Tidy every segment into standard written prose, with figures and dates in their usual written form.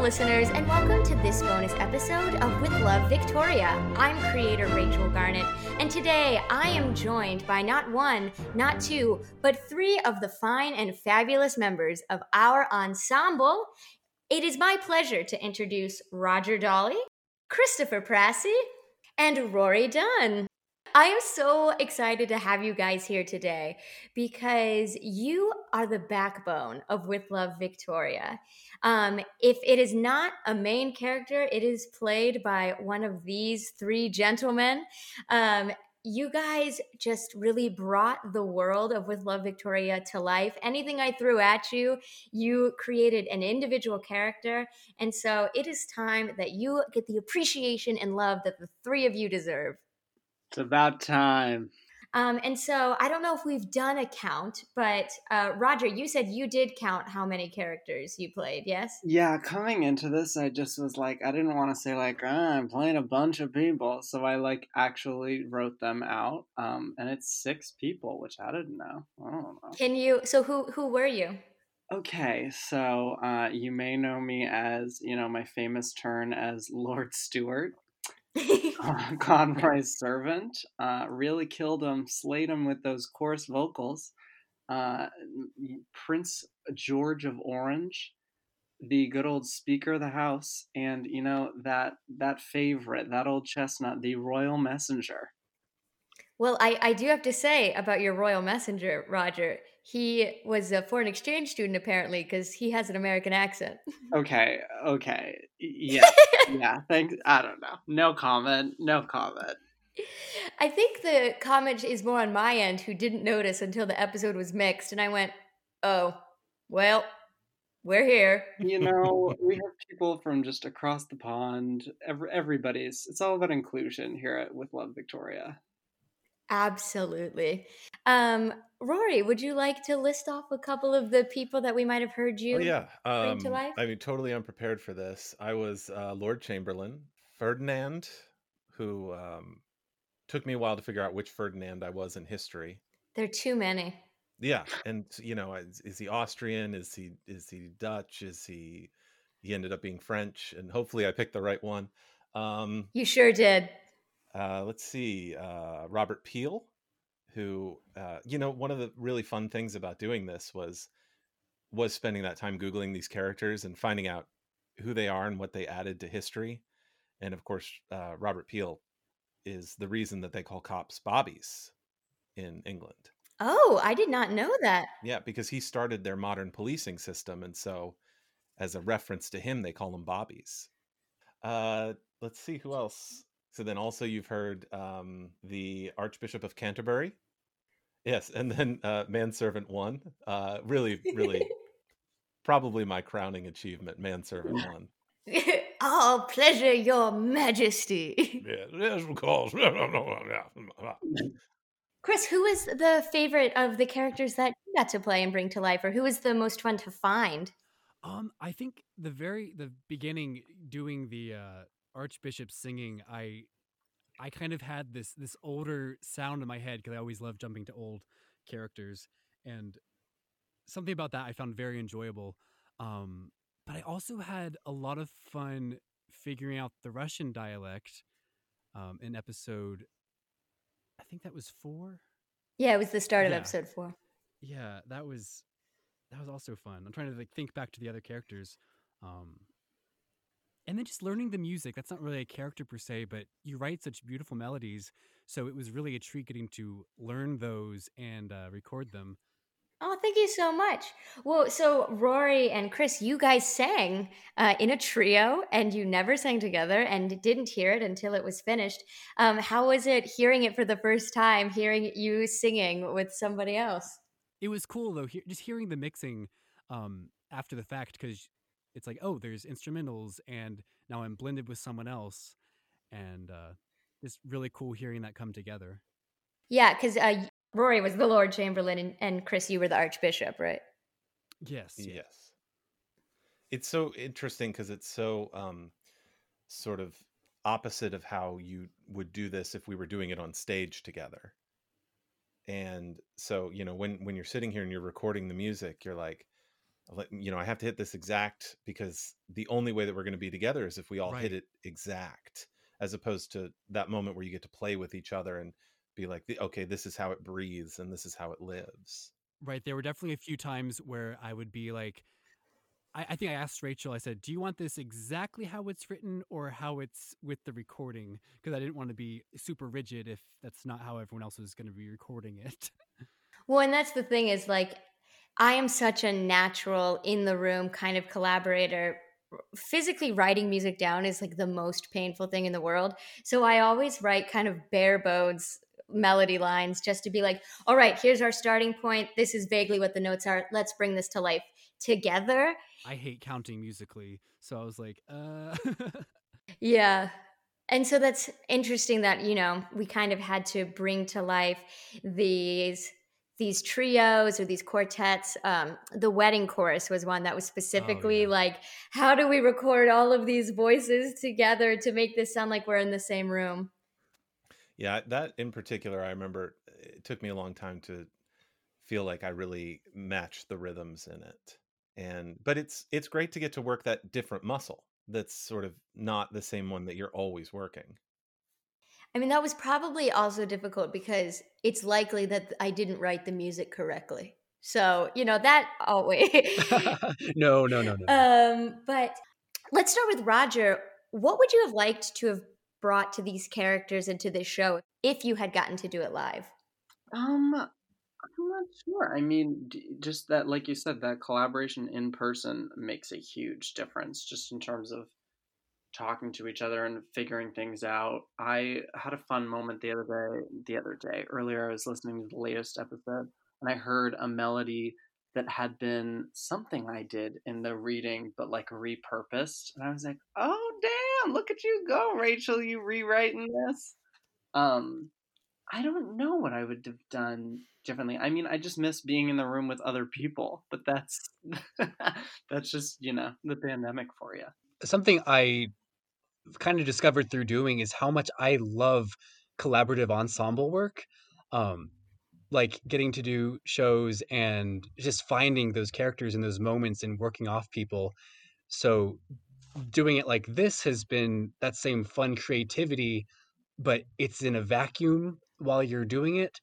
Hello, listeners, and welcome to this bonus episode of With Love Victoria. I'm creator Rachel Garnett, and today I am joined by not one, not two, but three of the fine and fabulous members of our ensemble. It is my pleasure to introduce Roger Dawley, Christopher Prasse, and Rory Dunn. I am so excited to have you guys here today because you are the backbone of With Love Victoria. If it is not a main character, it is played by one of these three gentlemen. You guys just really brought the world of With Love Victoria to life. Anything I threw at you, you created an individual character. And so it is time that you get the appreciation and love that the three of you deserve. It's about time. And so I don't know if we've done a count, but Roger, you said you did count how many characters you played, yes? Yeah, coming into this, I just was like, I didn't want to say like, I'm playing a bunch of people. So I like actually wrote them out. And it's six people, which I didn't know. I don't know. Can you, so who were you? Okay, so you may know me as, you know, my famous turn as Lord Steward. Conroy's servant, really killed him, slayed him with those coarse vocals. Prince George of Orange, the good old Speaker of the House, and you know that favorite, that old chestnut, the Royal Messenger. Well, I do have to say about your Royal Messenger, Roger. He was a foreign exchange student, apparently, because he has an American accent. Okay. Yeah, thanks. I don't know. No comment. I think the comment is more on my end, who didn't notice until the episode was mixed, and I went, oh, well, we're here. You know, we have people from just across the pond. Everybody's. It's all about inclusion here at With Love Victoria. Absolutely. Rory, would you like to list off a couple of the people that we might have heard you bring to life? I mean, totally unprepared for this. I was Lord Chamberlain Ferdinand, who took me a while to figure out which Ferdinand I was in history. There are too many. Yeah, and you know, is he Austrian? Is he Dutch? He ended up being French, and hopefully I picked the right one. You sure did. Let's see, Robert Peel, who, you know, one of the really fun things about doing this was spending that time Googling these characters and finding out who they are and what they added to history. And of course, Robert Peel is the reason that they call cops bobbies in England. Oh, I did not know that. Yeah, because he started their modern policing system. And so as a reference to him, they call them bobbies. Let's see who else. So then also you've heard the Archbishop of Canterbury. Yes, and then Manservant 1. Really, probably my crowning achievement, Manservant 1. I'll pleasure your majesty. Yes, of course. Chris, who is the favorite of the characters that you got to play and bring to life, or who is the most fun to find? I think the beginning, doing the... Archbishop singing, I kind of had this older sound in my head because I always love jumping to old characters, and something about that I found very enjoyable. But I also had a lot of fun figuring out the Russian dialect in episode, I think that was 4. Yeah, it was the start of episode 4. Yeah, that was also fun. I'm trying to like think back to the other characters. And then just learning the music. That's not really a character per se, but you write such beautiful melodies. So it was really a treat getting to learn those and record them. Oh, thank you so much. Well, so Rory and Chris, you guys sang in a trio and you never sang together and didn't hear it until it was finished. How was it hearing it for the first time, hearing you singing with somebody else? It was cool, though, just hearing the mixing after the fact, because it's like, oh, there's instrumentals, and now I'm blended with someone else, and it's really cool hearing that come together. Yeah, because Rory was the Lord Chamberlain, and Chris, you were the Archbishop, right? Yes. It's so interesting because it's so sort of opposite of how you would do this if we were doing it on stage together. And so, you know, when you're sitting here and you're recording the music, you're like, like, you know, I have to hit this exact, because the only way that we're going to be together is if we all hit it exact, as opposed to that moment where you get to play with each other and be like, okay, this is how it breathes and this is how it lives. Right. There were definitely a few times where I would be like, I think I asked Rachel, I said, do you want this exactly how it's written or how it's with the recording? Because I didn't want to be super rigid if that's not how everyone else was going to be recording it. Well, and that's the thing is, like, I am such a natural in the room kind of collaborator. Physically writing music down is like the most painful thing in the world. So I always write kind of bare bones melody lines just to be like, all right, here's our starting point. This is vaguely what the notes are. Let's bring this to life together. I hate counting musically. So I was like, Yeah. And so that's interesting that, you know, we kind of had to bring to life these trios or these quartets. The wedding chorus was one that was specifically like, how do we record all of these voices together to make this sound like we're in the same room? Yeah, that in particular, I remember it took me a long time to feel like I really matched the rhythms in it. But it's great to get to work that different muscle that's sort of not the same one that you're always working. I mean, that was probably also difficult because it's likely that I didn't write the music correctly. So, you know, that always. No. But let's start with Roger. What would you have liked to have brought to these characters and to this show if you had gotten to do it live? I'm not sure. I mean, just that, like you said, that collaboration in person makes a huge difference just in terms of talking to each other and figuring things out. I had a fun moment the other day. Earlier, I was listening to the latest episode and I heard a melody that had been something I did in the reading, but like repurposed. And I was like, oh, damn, look at you go, Rachel, you rewriting this. I don't know what I would have done differently. I mean, I just miss being in the room with other people, but that's just, you know, the pandemic for you. Something I kind of discovered through doing is how much I love collaborative ensemble work, like getting to do shows and just finding those characters and those moments and working off people. So doing it like this has been that same fun creativity, but it's in a vacuum while you're doing it.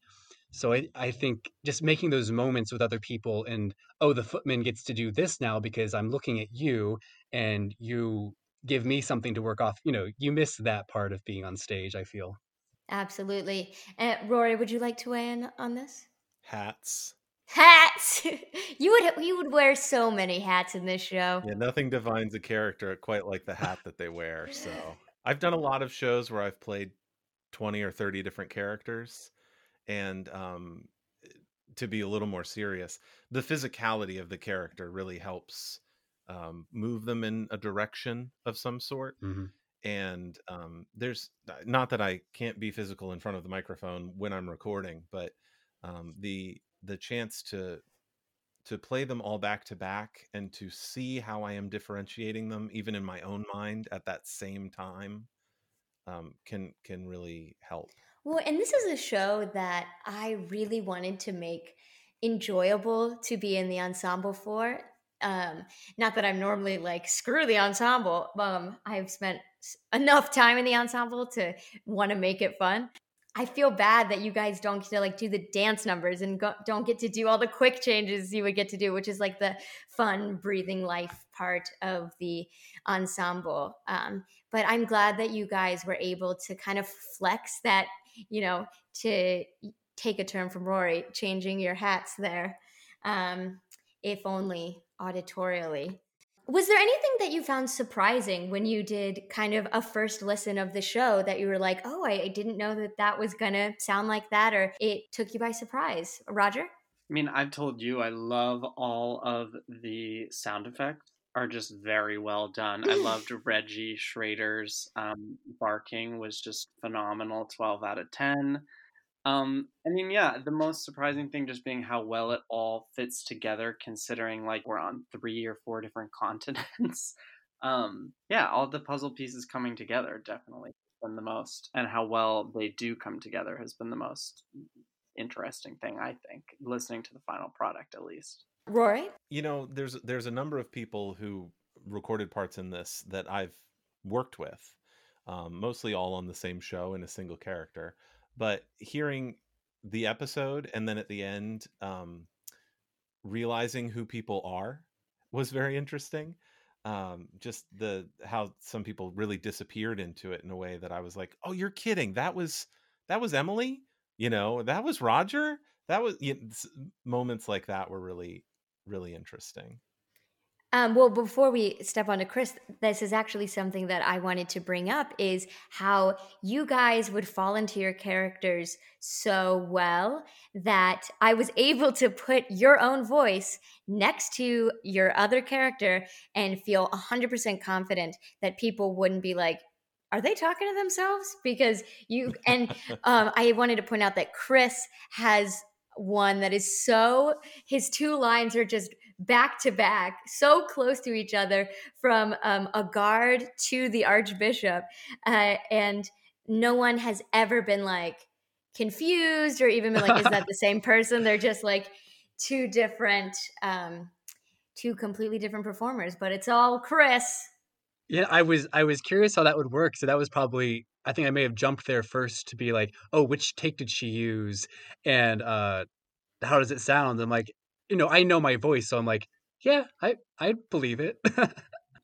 So I think just making those moments with other people and, oh, the footman gets to do this now because I'm looking at you and you give me something to work off. You know, you miss that part of being on stage, I feel. Absolutely. Rory, would you like to weigh in on this? Hats. You would wear so many hats in this show. Yeah, nothing defines a character quite like the hat that they wear. So I've done a lot of shows where I've played 20 or 30 different characters. And to be a little more serious, the physicality of the character really helps move them in a direction of some sort. Mm-hmm. And there's not that I can't be physical in front of the microphone when I'm recording, but the chance to play them all back to back and to see how I am differentiating them, even in my own mind at that same time, can really help. Well, and this is a show that I really wanted to make enjoyable to be in the ensemble for. Not that I'm normally like, screw the ensemble. I've spent enough time in the ensemble to want to make it fun. I feel bad that you guys don't get to like do the dance numbers and don't get to do all the quick changes you would get to do, which is like the fun, breathing life part of the ensemble. But I'm glad that you guys were able to kind of flex that, you know, to take a turn from Rory, changing your hats there, if only auditorially. Was there anything that you found surprising when you did kind of a first listen of the show that you were like, oh, I didn't know that was going to sound like that, or it took you by surprise? Roger? I mean, I've told you I love all of the sound effects are just very well done. I loved Reggie Schrader's barking was just phenomenal, 12 out of 10. I mean, yeah, the most surprising thing just being how well it all fits together, considering like we're on 3 or 4 different continents. Yeah, all the puzzle pieces coming together definitely has been the most, and how well they do come together has been the most interesting thing, I think, listening to the final product at least. Rory? You know, there's a number of people who recorded parts in this that I've worked with, mostly all on the same show in a single character. But hearing the episode and then at the end, realizing who people are was very interesting. Just how some people really disappeared into it in a way that I was like, oh, you're kidding. That was Emily, you know, that was Roger. Moments like that were really, really interesting. Well, before we step on to Chris, this is actually something that I wanted to bring up, is how you guys would fall into your characters so well that I was able to put your own voice next to your other character and feel 100% confident that people wouldn't be like, are they talking to themselves? Because you, and I wanted to point out that Chris has one that is so, his two lines are just back to back, so close to each other, from a guard to the Archbishop. And no one has ever been like confused or even been like, is that the same person? They're just like two completely different performers, but it's all Chris. Yeah, I was curious how that would work. So that was probably, I think I may have jumped there first to be like, oh, which take did she use? And how does it sound? I'm like, you know, I know my voice, so I'm like, yeah, I believe it.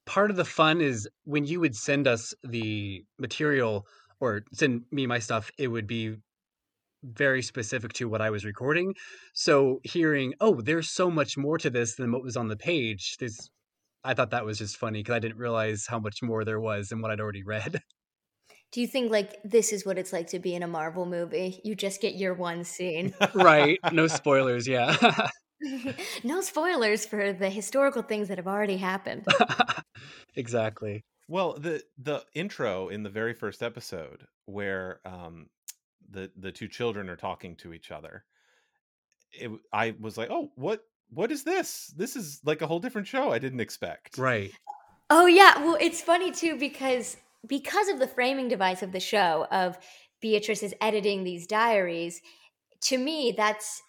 Part of the fun is when you would send us the material or send me my stuff, it would be very specific to what I was recording. So hearing, oh, there's so much more to this than what was on the page. I thought that was just funny because I didn't realize how much more there was than what I'd already read. Do you think, like, this is what it's like to be in a Marvel movie? You just get your one scene. Right. No spoilers, yeah. No spoilers for the historical things that have already happened. Exactly. Well, the intro in the very first episode where the two children are talking to each other, I was like, oh, what is this? This is like a whole different show I didn't expect. Right. Oh, yeah. Well, it's funny, too, because of the framing device of the show, of Beatrice is editing these diaries, to me, that's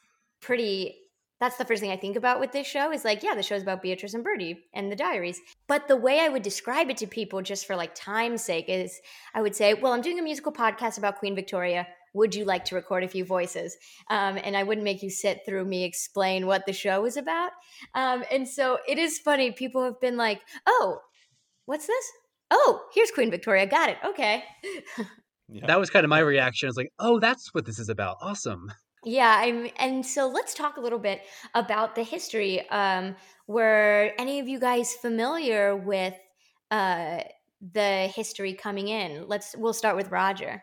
the first thing I think about with this show is like, yeah, the show's about Beatrice and Bertie and the diaries. But the way I would describe it to people just for like time's sake is I would say, well, I'm doing a musical podcast about Queen Victoria. Would you like to record a few voices? And I wouldn't make you sit through me explain what the show is about. And so it is funny. People have been like, oh, what's this? Oh, here's Queen Victoria. Got it. Okay. Yeah. That was kind of my reaction. I was like, oh, that's what this is about. Awesome. Yeah. And so let's talk a little bit about the history. Were any of you guys familiar with the history coming in? We'll start with Roger.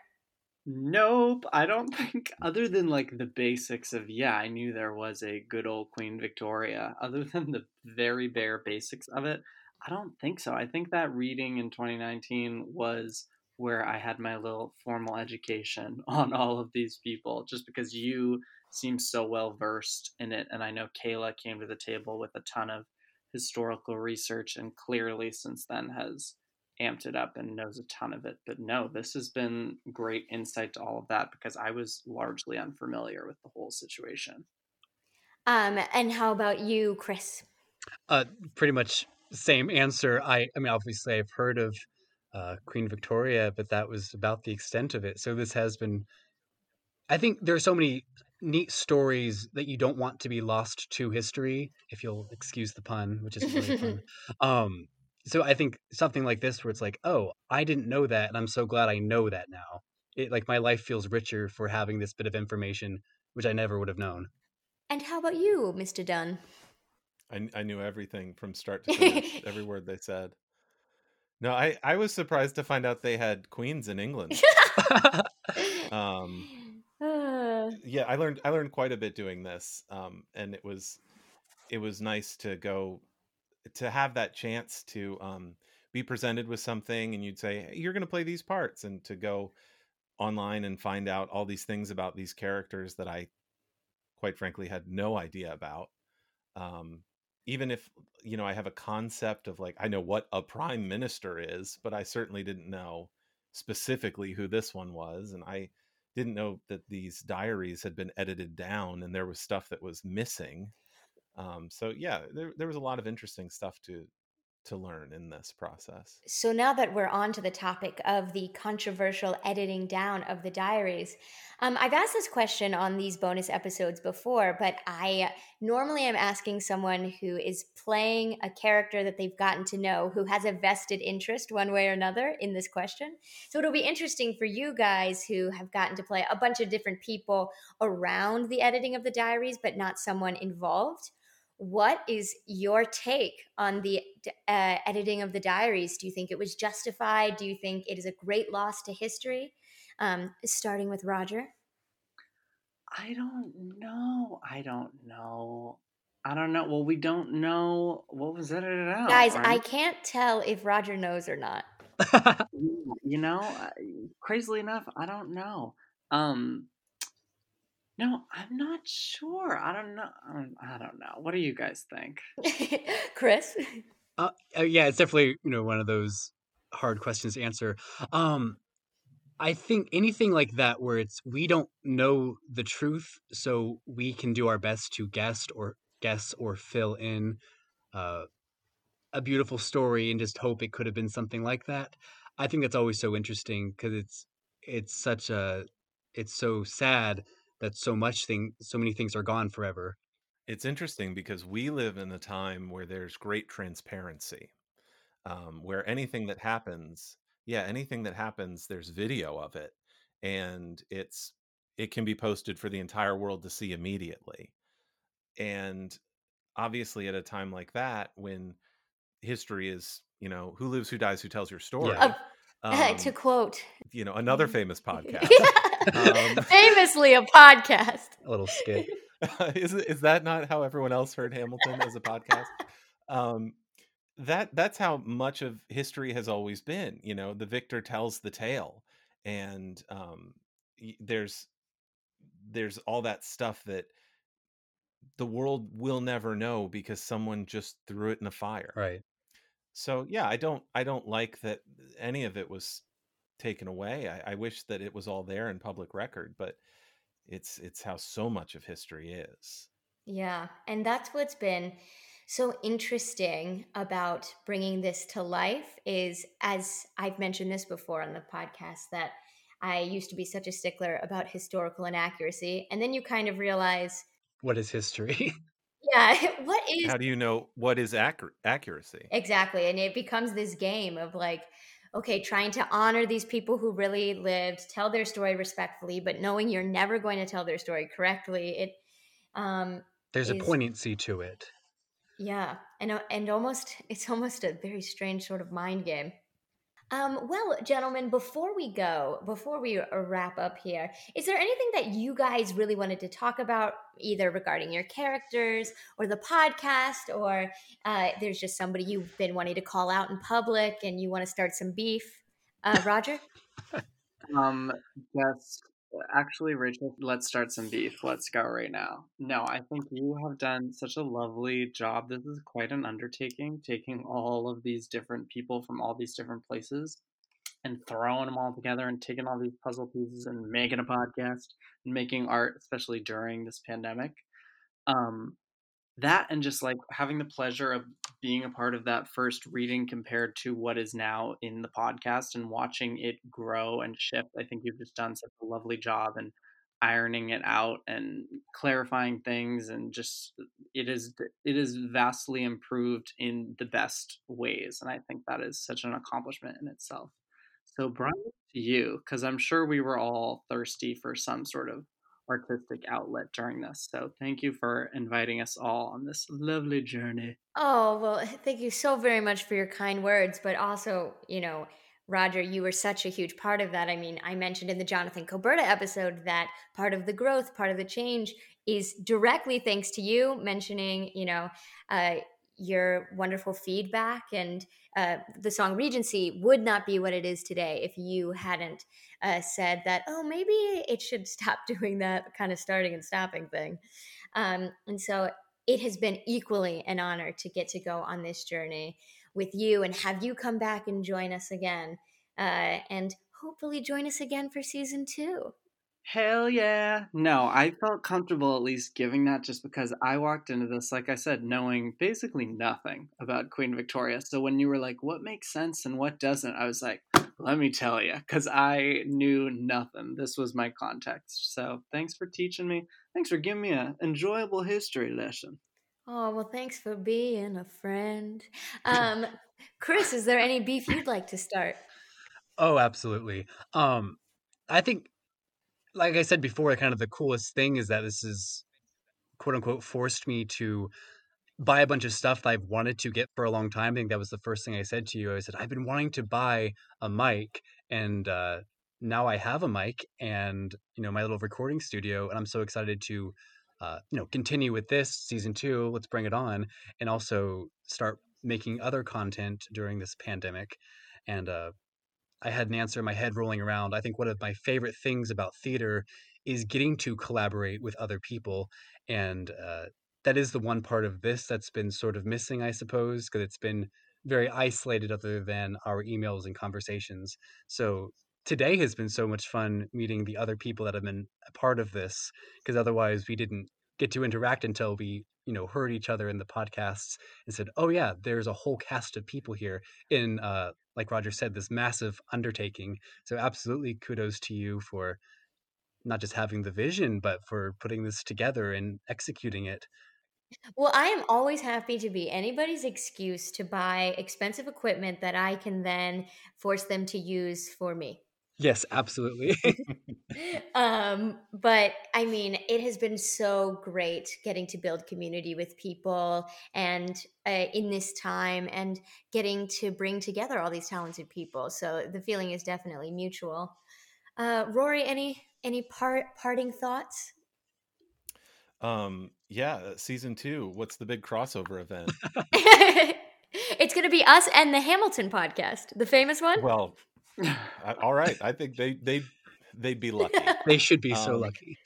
Nope, I don't think, other than like the basics of, yeah, I knew there was a good old Queen Victoria, other than the very bare basics of it, I don't think so. I think that reading in 2019 was where I had my little formal education on all of these people, just because you seem so well versed in it. And I know Kayla came to the table with a ton of historical research and clearly since then has amped it up and knows a ton of it. But no, this has been great insight to all of that because I was largely unfamiliar with the whole situation. And how about you, Chris? Pretty much same answer. I mean, obviously I've heard of Queen Victoria, but that was about the extent of it. So this has been, I think there are so many neat stories that you don't want to be lost to history, if you'll excuse the pun, which is really fun. So I think something like this where it's like, oh, I didn't know that. And I'm so glad I know that now. It, like, my life feels richer for having this bit of information, which I never would have known. And how about you, Mr. Dunn? I knew everything from start to finish, every word they said. No, I was surprised to find out they had queens in England. Yeah, I learned quite a bit doing this. And it was nice to go to have that chance to be presented with something and you'd say, hey, you're going to play these parts, and to go online and find out all these things about these characters that I quite frankly had no idea about. Even if, you know, I have a concept of, like, I know what a prime minister is, but I certainly didn't know specifically who this one was. And I didn't know that these diaries had been edited down and there was stuff that was missing. So yeah, there was a lot of interesting stuff to learn in this process. So now that we're on to the topic of the controversial editing down of the diaries, I've asked this question on these bonus episodes before, but I normally am asking someone who is playing a character that they've gotten to know who has a vested interest one way or another in this question. So it'll be interesting for you guys who have gotten to play a bunch of different people around the editing of the diaries, but not someone involved. What is your take on the editing of the diaries? Do you think it was justified? Do you think it is a great loss to history? Starting with Roger. I don't know. Well, we don't know what was edited out. Guys, I can't tell if Roger knows or not. You know, crazily enough, I don't know. No, I'm not sure. I don't know. What do you guys think? Chris? Yeah, it's definitely, you know, one of those hard questions to answer. I think anything like that where it's, we don't know the truth, so we can do our best to guess or fill in a beautiful story and just hope it could have been something like that. I think that's always so interesting because it's so sad that so many things are gone forever. It's interesting because we live in a time where there's great transparency, where anything that happens, there's video of it, and it can be posted for the entire world to see immediately. And obviously, at a time like that, when history is, you know, who lives, who dies, who tells your story. Yeah. To quote, you know, another famous podcast. Famously a podcast. A little skit. Is that not how everyone else heard Hamilton as a podcast? That's how much of history has always been. You know, the victor tells the tale, and there's all that stuff that the world will never know because someone just threw it in a fire. Right. So yeah, I don't like that any of it was taken away. I wish that it was all there in public record, but it's how so much of history is. Yeah, and that's what's been so interesting about bringing this to life is, as I've mentioned this before on the podcast, that I used to be such a stickler about historical inaccuracy, and then you kind of realize, what is history? Yeah, how do you know what is accuracy? Exactly, and it becomes this game of like, okay, trying to honor these people who really lived, tell their story respectfully, but knowing you're never going to tell their story correctly. It there's a poignancy to it. Yeah, and it's almost a very strange sort of mind game. Well, gentlemen, before we wrap up here, is there anything that you guys really wanted to talk about, either regarding your characters or the podcast, or there's just somebody you've been wanting to call out in public and you want to start some beef? Roger? Yes, actually, Rachel, let's start some beef. Let's go right now. No, I think you have done such a lovely job. This is quite an undertaking, taking all of these different people from all these different places and throwing them all together and taking all these puzzle pieces and making a podcast and making art, especially during this pandemic. That and just like having the pleasure of being a part of that first reading compared to what is now in the podcast and watching it grow and shift. I think you've just done such a lovely job and ironing it out and clarifying things, and just it is vastly improved in the best ways. And I think that is such an accomplishment in itself. So Brian, to you, because I'm sure we were all thirsty for some sort of artistic outlet during this. So thank you for inviting us all on this lovely journey. Oh, well, thank you so very much for your kind words. But also, you know, Roger, you were such a huge part of that. I mean, I mentioned in the Jonathan Coberta episode that part of the growth, part of the change is directly thanks to you mentioning, you know, your wonderful feedback, and the song Regency would not be what it is today if you hadn't said that, oh, maybe it should stop doing that kind of starting and stopping thing. And so it has been equally an honor to get to go on this journey with you and have you come back and join us again, and hopefully join us again for season 2. hell yeah. No, I felt comfortable at least giving that just because I walked into this, like I said, knowing basically nothing about Queen Victoria. So when you were like, what makes sense and what doesn't, I was like, let me tell you, because I knew nothing. This was my context. So thanks for teaching me. Thanks for giving me an enjoyable history lesson. Oh, well, thanks for being a friend. Chris, is there any beef you'd like to start? Oh, absolutely. I think, like I said before, kind of the coolest thing is that this is, quote unquote, forced me to buy a bunch of stuff that I've wanted to get for a long time. I think that was the first thing I said to you. I said, I've been wanting to buy a mic, and now I have a mic and, you know, my little recording studio, and I'm so excited to continue with this season 2. Let's bring it on, and also start making other content during this pandemic. And I had an answer in my head rolling around. I think one of my favorite things about theater is getting to collaborate with other people, and that is the one part of this that's been sort of missing, I suppose, because it's been very isolated other than our emails and conversations. So today has been so much fun meeting the other people that have been a part of this, because otherwise we didn't get to interact until we, heard each other in the podcasts and said, oh yeah, there's a whole cast of people here in, like Roger said, this massive undertaking. So absolutely kudos to you for not just having the vision, but for putting this together and executing it. Well, I am always happy to be anybody's excuse to buy expensive equipment that I can then force them to use for me. Yes, absolutely. But I mean, it has been so great getting to build community with people and in this time, and getting to bring together all these talented people. So the feeling is definitely mutual. Rory, any parting thoughts? Yeah, season 2. What's the big crossover event? It's going to be us and the Hamilton podcast, the famous one. Well. All right. I think they'd be lucky. They should be so lucky.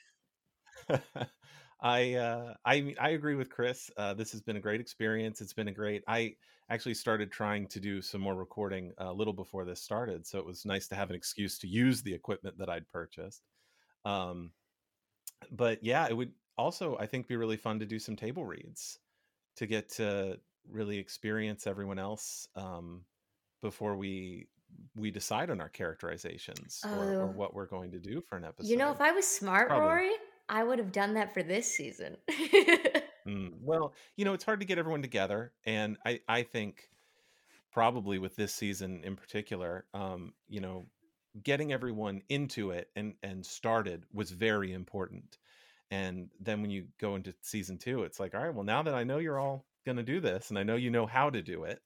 I agree with Chris. This has been a great experience. It's been I actually started trying to do some more recording a little before this started, so it was nice to have an excuse to use the equipment that I'd purchased. But yeah, it would also, I think, be really fun to do some table reads to get to really experience everyone else before we decide on our characterizations or what we're going to do for an episode. If I was smart, probably, Rory, I would have done that for this season. Well, it's hard to get everyone together. And I think probably with this season in particular, getting everyone into it and started was very important. And then when you go into season 2, it's like, all right, well, now that I know you're all going to do this, and I know you know how to do it.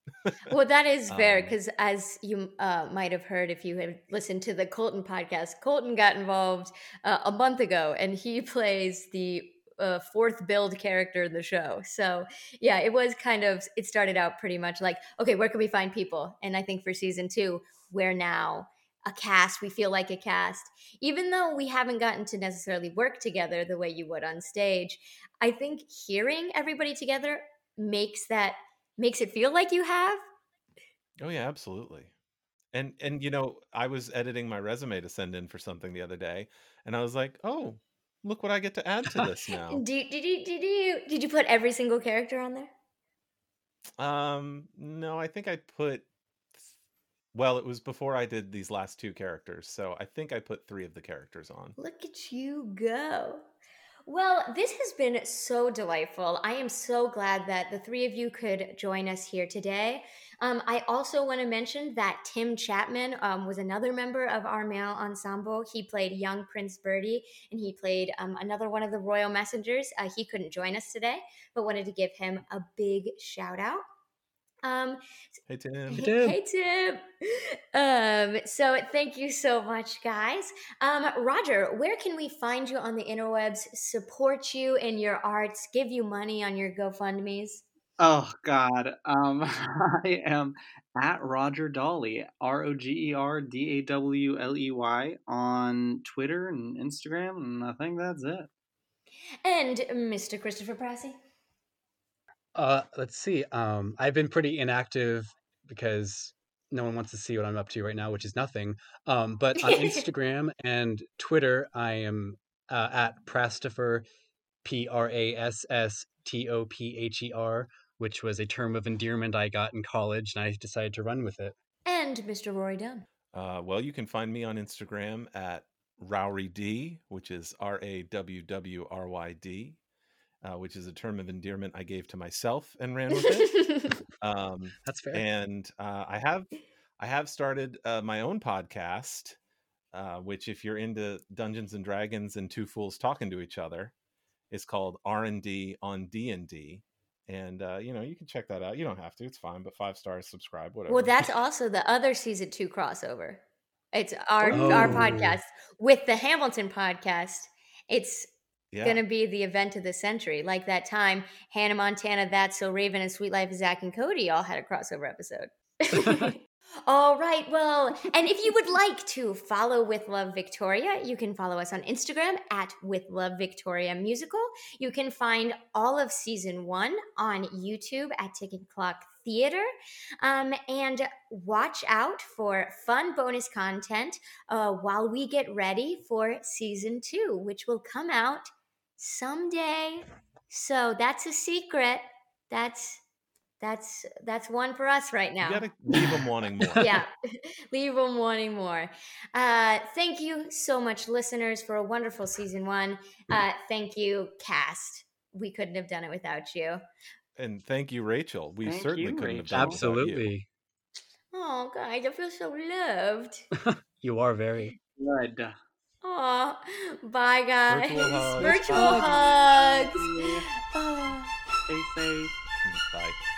Well, that is fair, because as you might have heard if you had listened to the Colton podcast, Colton got involved a month ago, and he plays the fourth build character in the show. So yeah, it started out pretty much like, okay, where can we find people? And I think for season 2, we're now a cast. We feel like a cast, even though we haven't gotten to necessarily work together the way you would on stage. I think hearing everybody together makes it feel like you have. Oh yeah, absolutely. And I was editing my resume to send in for something the other day, and I was like, oh, look what I get to add to this now. Did you put every single character on there? No, I think I put, well, it was before I did these last two characters, so I think I put 3 of the characters on. Look at you go. Well, this has been so delightful. I am so glad that the 3 of you could join us here today. I also want to mention that Tim Chapman was another member of our male ensemble. He played young Prince Bertie, and he played another one of the royal messengers. He couldn't join us today, but wanted to give him a big shout out. Hey, Tim. Hey, Tim. So thank you so much, guys. Roger, where can we find you on the interwebs, support you in your arts, give you money on your GoFundMes? Oh, God. I am at Roger Dawley, ROGERDAWLEY, on Twitter and Instagram, and I think that's it. And Mr. Christopher Prasse? Let's see. I've been pretty inactive because no one wants to see what I'm up to right now, which is nothing. But on Instagram and Twitter, I am at Prastopher, Prastopher, which was a term of endearment I got in college, and I decided to run with it. And Mr. Rory Dunn. Well, you can find me on Instagram at RowryD, which is R-A-W-W-R-Y-D, which is a term of endearment I gave to myself and ran with it. That's fair. And I have started my own podcast, which if you're into Dungeons and Dragons and two fools talking to each other, is called R&D on D&D. And, you can check that out. You don't have to. It's fine. But 5 stars, subscribe, whatever. Well, that's also the other season 2 crossover. It's our podcast with the Hamilton podcast. It's going to be the event of the century. Like that time, Hannah Montana, That's So Raven, and Sweet Life of Zach and Cody all had a crossover episode. All right. Well, and if you would like to follow With Love Victoria, you can follow us on Instagram at With Love Victoria Musical. You can find all of season 1 on YouTube at Ticking Clock Theater. And watch out for fun bonus content while we get ready for season 2, which will come out someday. So that's a secret. That's one for us right now. You gotta leave them wanting more. Yeah, leave them wanting more. Thank you so much, listeners, for a wonderful season 1. Thank you, cast. We couldn't have done it without you. And thank you, Rachel. We thank certainly you, couldn't Rachel. Have done Absolutely. It without you. Oh, guys, I feel so loved. You are very good. Oh, bye, guys. Virtual hugs. Stay safe. Bye.